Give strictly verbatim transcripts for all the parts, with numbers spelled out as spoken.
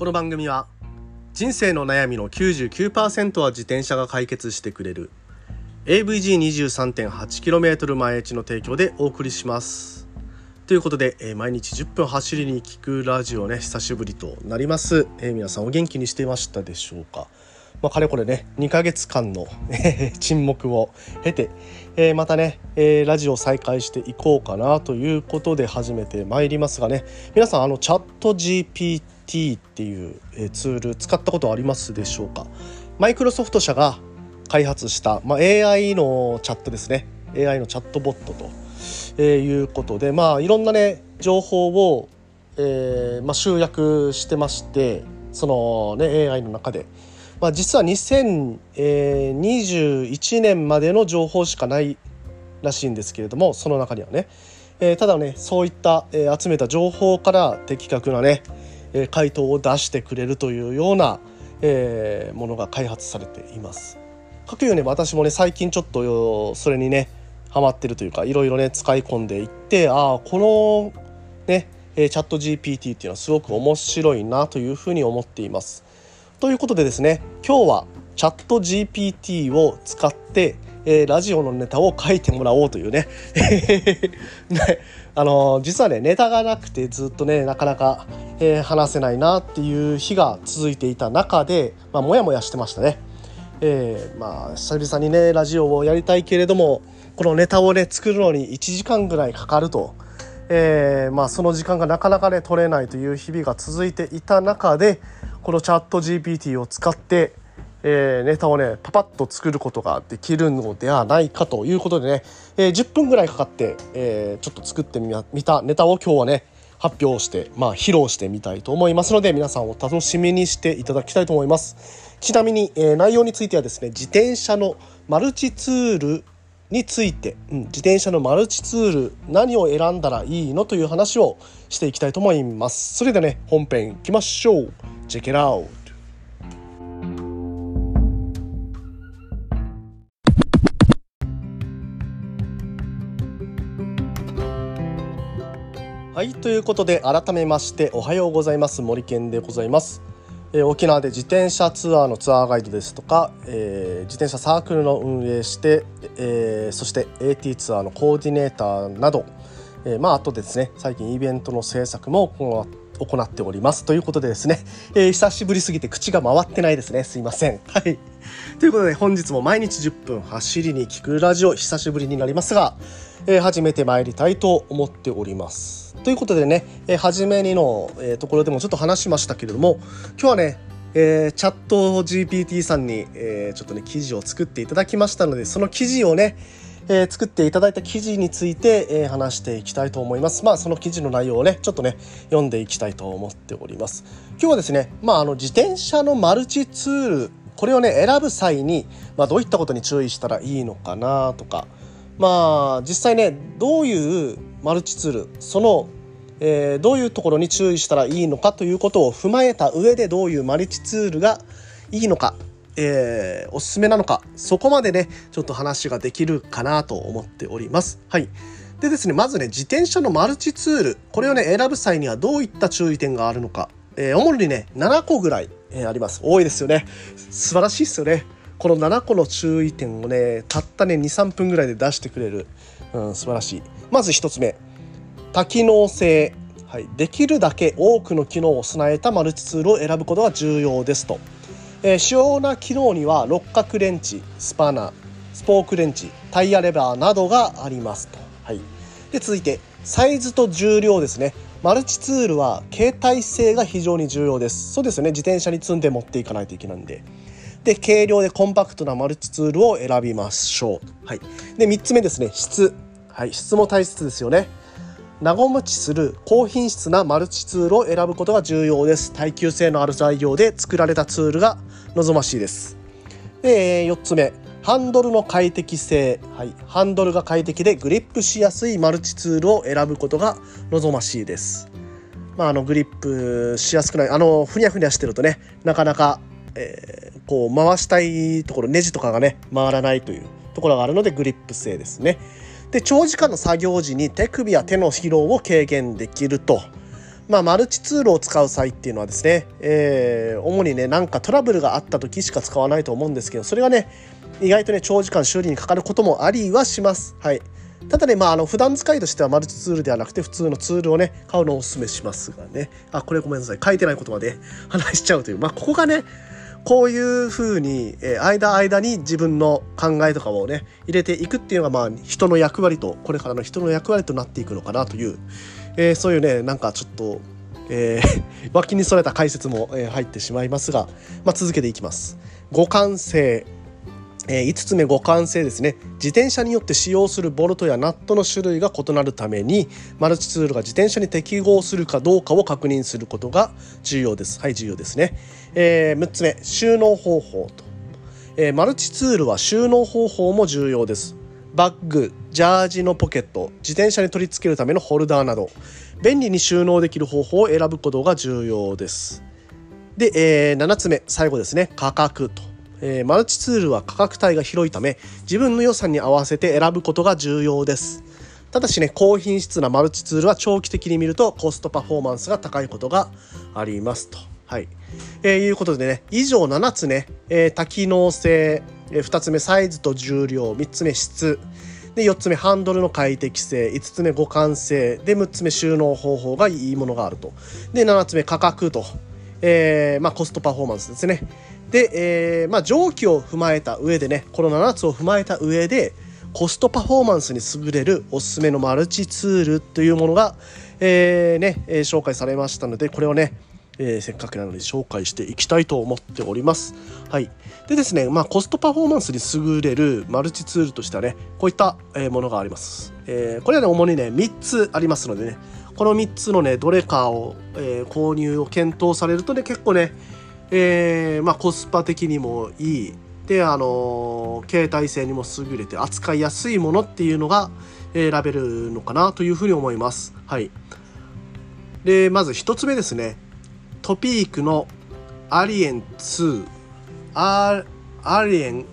この番組は人生の悩みの きゅうじゅうきゅうパーセント は自転車が解決してくれる エーブイジーにじゅうさんてんはちキロメートル 毎日の提供でお送りします。ということで、えー、毎日じゅっぷん走りに聞くラジオね、久しぶりとなります、えー、皆さんお元気にしていましたでしょうか。まあ、かれこれねにかげつかんの沈黙を経て、えー、またね、えー、ラジオ再開していこうかなということで始めてまいりますがね、皆さんあのチャット ジーピーティー っていうツール使ったことありますでしょうか。マイクロソフト社が開発した、まあ、エーアイ のチャットですね、 エーアイ のチャットボットと、えー、いうことで、まあいろんなね情報を、えーまあ、集約してまして、そのね エーアイ の中でまあ、実はにせんにじゅういちねんまでの情報しかないらしいんですけれども、その中にはね、えー、ただねそういった、えー、集めた情報から的確なね、えー、回答を出してくれるというような、えー、ものが開発されています。かくいうね私もね最近ちょっとそれにねハマってるというか、いろいろね使い込んでいって、ああこのねチャット ジーピーティー っていうのはすごく面白いなというふうに思っています。ということでですね、今日はチャット ジーピーティー を使って、えー、ラジオのネタを書いてもらおうというねあのー、実はねネタがなくてずっとねなかなか、えー、話せないなっていう日が続いていた中で、まあ、もやもやしてましたね、えー、まあ久々にねラジオをやりたいけれども、このネタをね作るのにいちじかんぐらいかかると、えー、まあその時間がなかなかね取れないという日々が続いていた中で、このチャット ジーピーティー を使って、えー、ネタをねパパッと作ることができるのではないかということでね、えー、じゅっぷんぐらいかかって、えー、ちょっと作ってみたネタを今日はね発表して、まあ、披露してみたいと思いますので、皆さんお楽しみにしていただきたいと思います。ちなみに、えー、内容についてはですね、自転車のマルチツールについて、うん、自転車のマルチツール何を選んだらいいのという話をしていきたいと思います。それではね本編いきましょう。Check it out。 はい、ということで改めましておはようございます。森健でございます。えー、沖縄で自転車ツアーのツアーガイドですとか、えー、自転車サークルの運営して、えー、そして エーティー ツアーのコーディネーターなど、えー、まああとですね最近イベントの制作も行って行っておりますということでですね、えー、久しぶりすぎて口が回ってないですね、すいません。はいということで本日も毎日じゅっぷん走りに聞くラジオ、久しぶりになりますが、えー、始めてまいりたいと思っております。ということでね、えー、初めにの、えー、ところでもちょっと話しましたけれども、今日はね、えー、チャット ジーピーティー さんに、えー、ちょっとね記事を作っていただきましたので、その記事をねえー、作っていただいた記事について、えー、話していきたいと思います。まあその記事の内容をねちょっとね読んでいきたいと思っております。今日はですね、まああの自転車のマルチツール、これをね選ぶ際に、まあ、どういったことに注意したらいいのかなとか、まあ実際ねどういうマルチツール、その、えー、どういうところに注意したらいいのかということを踏まえた上で、どういうマルチツールがいいのか。えー、おすすめなのか、そこまでねちょっと話ができるかなと思っております。はいでですね、まずね自転車のマルチツール、これをね選ぶ際にはどういった注意点があるのか、えー、主にねななこぐらい、えー、あります。多いですよね、素晴らしいですよね。このななこの注意点をねたったね にさんぷんぐらいで出してくれる、うん、素晴らしい。まずひとつめ、多機能性、はい、できるだけ多くの機能を備えたマルチツールを選ぶことが重要ですと。えー、主要な機能には六角レンチ、スパナー、スポークレンチ、タイヤレバーなどがありますと。はい、で続いてサイズと重量ですね。マルチツールは携帯性が非常に重要です。そうですよね、自転車に積んで持っていかないといけないんで。で軽量でコンパクトなマルチツールを選びましょう。はい、でみっつめですね、質、はい、質も大切ですよね。長持ちする高品質なマルチツールを選ぶことが重要です。耐久性のある材料で作られたツールが望ましいです。でよっつめ、ハンドルの快適性、はい、ハンドルが快適でグリップしやすいマルチツールを選ぶことが望ましいです。まあ、あのグリップしやすくない、あのふにゃふにゃしてるとねなかなか、えー、こう回したいところ、ネジとかがね回らないというところがあるのでグリップ性ですね。で長時間の作業時に手首や手の疲労を軽減できると。まあ、マルチツールを使う際っていうのはですね、えー、主にねなんかトラブルがあった時しか使わないと思うんですけど、それがね意外とね長時間修理にかかることもありはします。はい、ただね、まあ、あの普段使いとしてはマルチツールではなくて普通のツールをね買うのをおすすめしますがね、あこれごめんなさい、書いてないことまで話しちゃうという、まあ、ここがねこういうふうに、えー、間間に自分の考えとかをね入れていくっていうのが、まあ、人の役割とこれからの人の役割となっていくのかなという、えー、そういうねなんかちょっと、えー、脇にそれた解説も、えー、入ってしまいますが、まあ、続けていきます。互換性、えー、いつつめ互換性ですね。自転車によって使用するボルトやナットの種類が異なるためにマルチツールが自転車に適合するかどうかを確認することが重要です。はい重要ですね、えー、むっつめ収納方法と、えー、マルチツールは収納方法も重要です。バッグ、ジャージのポケット、自転車に取り付けるためのホルダーなど便利に収納できる方法を選ぶことが重要です。で、えー、ななつめ最後ですね、価格と、えー、マルチツールは価格帯が広いため自分の予算に合わせて選ぶことが重要です。ただしね高品質なマルチツールは長期的に見るとコストパフォーマンスが高いことがありますと。はい、えー、いうことでね以上ななつね、えー、多機能性、えー、ふたつめサイズと重量、みっつめ質で、よっつめハンドルの快適性、いつつめ互換性で、むっつめ収納方法がいいものがあると。でななつめ価格と、えーまあ、コストパフォーマンスですね。で、えーまあ、上記を踏まえた上でねこのななつを踏まえた上でコストパフォーマンスに優れるおすすめのマルチツールというものが、えーね、紹介されましたのでこれをね、えー、せっかくなので紹介していきたいと思っております。はい、でですね、まあ、コストパフォーマンスに優れるマルチツールとしてはねこういったものがあります。えー、これはね主にねみっつありますのでねこのみっつのねどれかを、えー、購入を検討されるとね結構ねえーまあ、コスパ的にもいいで、あのー、携帯性にも優れて扱いやすいものっていうのが選べるのかなというふうに思います。はい、でまずひとつめですね、トピークのアリエンツー、アリエン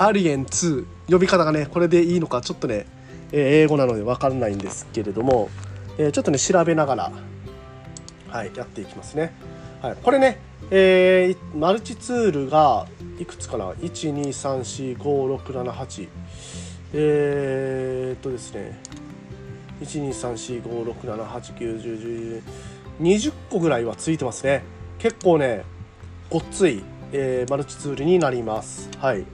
アリエンツー、呼び方がねこれでいいのかちょっとね英語なので分からないんですけれども、えー、ちょっとね調べながら、はい、やっていきますね。はい、これね、えー、マルチツールがいくつかな いちにさんしごろくななはち えーっとですね いちにさんしごろくななはちきゅうじゅうじゅうにじゅっこぐらいはついてますね。結構ねごっつい、えー、マルチツールになります。はい、うん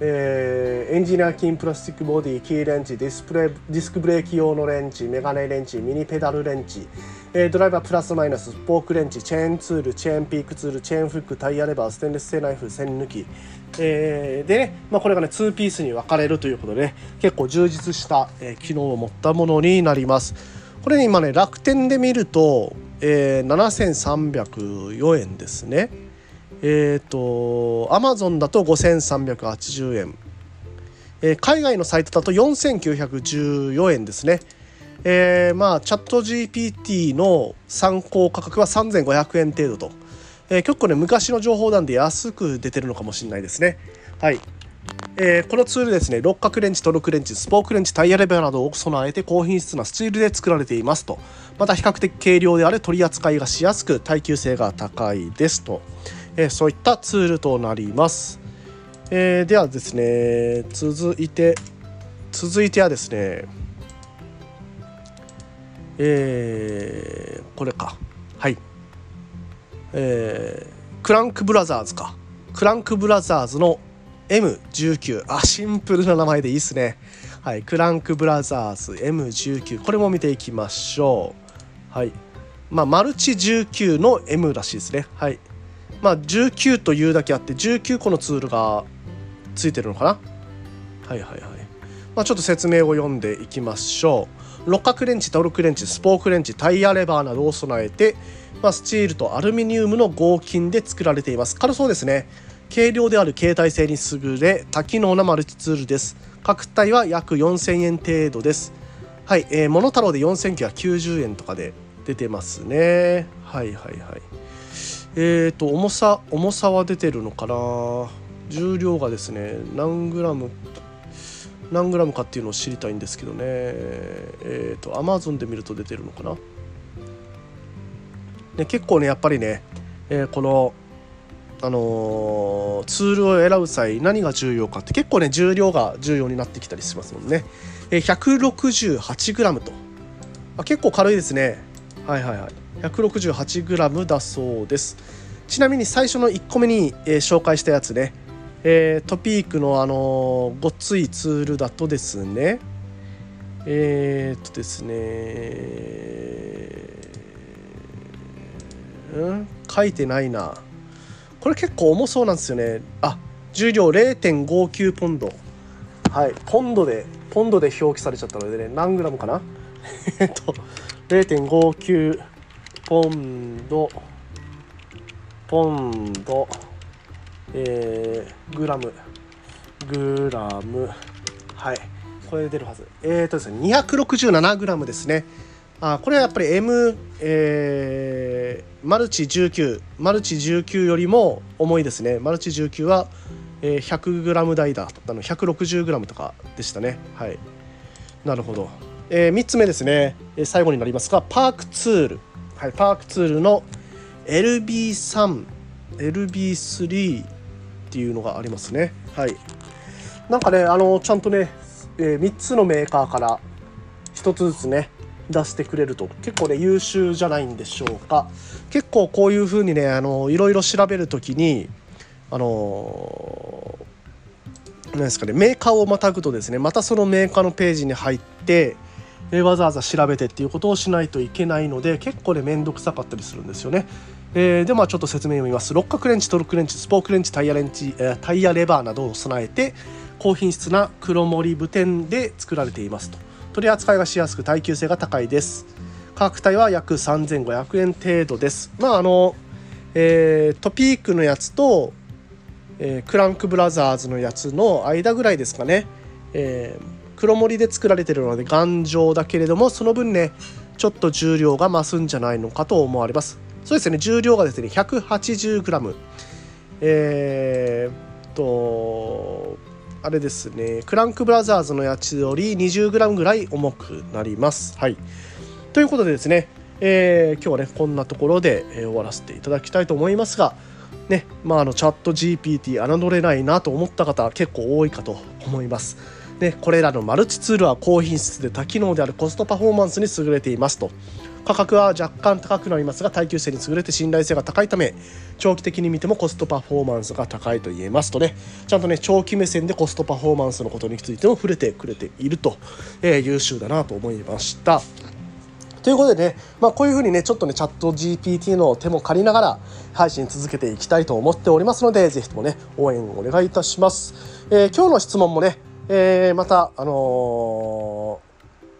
えー、エンジニア金プラスチックボディ、キーレンチ、ディスプレイ、ディスクブレーキ用のレンチ、メガネレンチ、ミニペダルレンチ、えー、ドライバープラスマイナス、スポークレンチ、チェーンツール、チェーンピークツール、チェーンフック、タイヤレバー、ステンレス製ナイフ、栓抜き、えー、でね、まあ、これがねツーピースに分かれるということで、ね、結構充実した、えー、機能を持ったものになります。これ、ね、今ね楽天で見ると、えー、ななせんさんびゃくよえんですね。えーと、アマゾンだとごせんさんびゃくはちじゅうえん、えー、海外のサイトだとよんせんきゅうひゃくじゅうよえんですね。えーまあ、チャット ジーピーティー の参考価格はさんぜんごひゃくえん程度と、えー、結構ね昔の情報なんで安く出てるのかもしれないですね。はい、えー、このツールですね、六角レンチ、トルクレンチ、スポークレンチ、タイヤレバーなどを備えて高品質なスチールで作られていますと。また比較的軽量であれ取り扱いがしやすく耐久性が高いですと。えー、そういったツールとなります。えー、ではですね続いて続いてはですねえー、これかはい、えー、クランクブラザーズかクランクブラザーズの エムじゅうきゅう、 あシンプルな名前でいいですね。はい、クランクブラザーズ エムじゅうきゅう これも見ていきましょう。はい、まあ、マルチじゅうきゅうの エム らしいですね。はいまあ、じゅうきゅうというだけあってじゅうきゅうこのツールがついてるのかな。はいはいはい、まあ、ちょっと説明を読んでいきましょう。六角レンチ、トルクレンチ、スポークレンチ、タイヤレバーなどを備えて、まあ、スチールとアルミニウムの合金で作られています。軽そうですね。軽量である携帯性に優れ多機能なマルチツールです。価格帯は約よんせんえん程度です。はい、えー、モノタロウでよんせんきゅうひゃくきゅうじゅうえんとかで出てますね。はいはいはいえーと重さ重さは出てるのかな。重量がですね何グラム何グラムかっていうのを知りたいんですけどね。えっと、Amazon で見ると出てるのかな。で結構ね、やっぱりね、えー、この、あのー、ツールを選ぶ際何が重要かって結構ね、重量が重要になってきたりしますもんね。えー、ひゃくろくじゅうはちグラム と。あ、結構軽いですね。はいはいはい。ひゃくろくじゅうはちグラム だそうです。ちなみに最初のいっこめに、えー、紹介したやつね、えー、トピークのあのー、ごっついツールだとですね、えー、っとですね、うん、書いてないな。これ結構重そうなんですよね。あ、重量 れいてんごきゅうポンド。はい、ポンドで、ポンドで表記されちゃったのでね、何グラムかなえっと、れいてんごきゅうポンド、ポンド、えー、グラム、グラム、はい、これで出るはず。えーとですね、にひゃくろくじゅうななグラム ですね。あ、これはやっぱり M、えー、マルチじゅうきゅう、マルチじゅうきゅうよりも重いですね。マルチじゅうきゅうは、えー、ひゃくグラム 台だったの、ひゃくろくじゅうグラム とかでしたね。はい。なるほど。えー、みっつめですね、えー、最後になりますが、パークツール。はい、パークツールの エルビースリー、エルビースリー っていうのがありますね。はい。なんかね、あの、ちゃんとね、えー、みっつのメーカーからひとつずつね、出してくれると結構ね優秀じゃないんでしょうか。結構こういう風にね、あのいろいろ調べるときにあの何ですかね、メーカーをまたぐとですね、またそのメーカーのページに入ってえわざわざ調べてっていうことをしないといけないので、結構ね面倒くさかったりするんですよね。えー、でまあちょっと説明を読みます。六角レンチ、トルクレンチ、スポークレンチ、タイヤレンチ、えー、タイヤレバーなどを備えて高品質な黒森部店で作られていますと。取り扱いがしやすく耐久性が高いです。価格帯は約さんぜんごひゃくえん程度です。まああの、えー、トピークのやつと、えー、クランクブラザーズのやつの間ぐらいですかね。えー、黒森で作られているので頑丈だけれども、その分ねちょっと重量が増すんじゃないのかと思われます。そうですね、重量がですね ひゃくはちじゅうグラム、 えー、っとあれですね、クランクブラザーズのやつより にじゅうグラム ぐらい重くなります。はい。ということでですね、えー、今日はね、こんなところで、えー、終わらせていただきたいと思いますが、ね、まあ、あの、チャット ジーピーティー 侮れないなと思った方、結構多いかと思います。ね、これらのマルチツールは高品質で多機能であるコストパフォーマンスに優れていますと。価格は若干高くなりますが、耐久性に優れて信頼性が高いため、長期的に見てもコストパフォーマンスが高いと言えますとね、ちゃんとね、長期目線でコストパフォーマンスのことについても触れてくれていると、えー、優秀だなと思いました。ということでね、まあ、こういうふうにね、ちょっとね、チャット ジーピーティー の手も借りながら配信続けていきたいと思っておりますので、ぜひともね、応援をお願いいたします。えー、今日の質問もね、えー、また、あの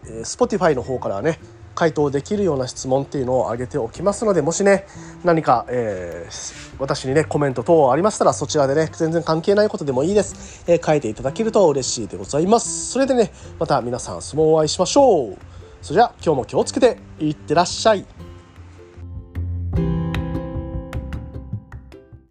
ー、Spotify の方からね、回答できるような質問っていうのを挙げておきますので、もしね何か、えー、私にねコメント等ありましたら、そちらでね全然関係ないことでもいいです、えー、書いていただけると嬉しいでございます。それでね、また皆さん相撲をお会いしましょう。それじゃ今日も気をつけていってらっしゃい。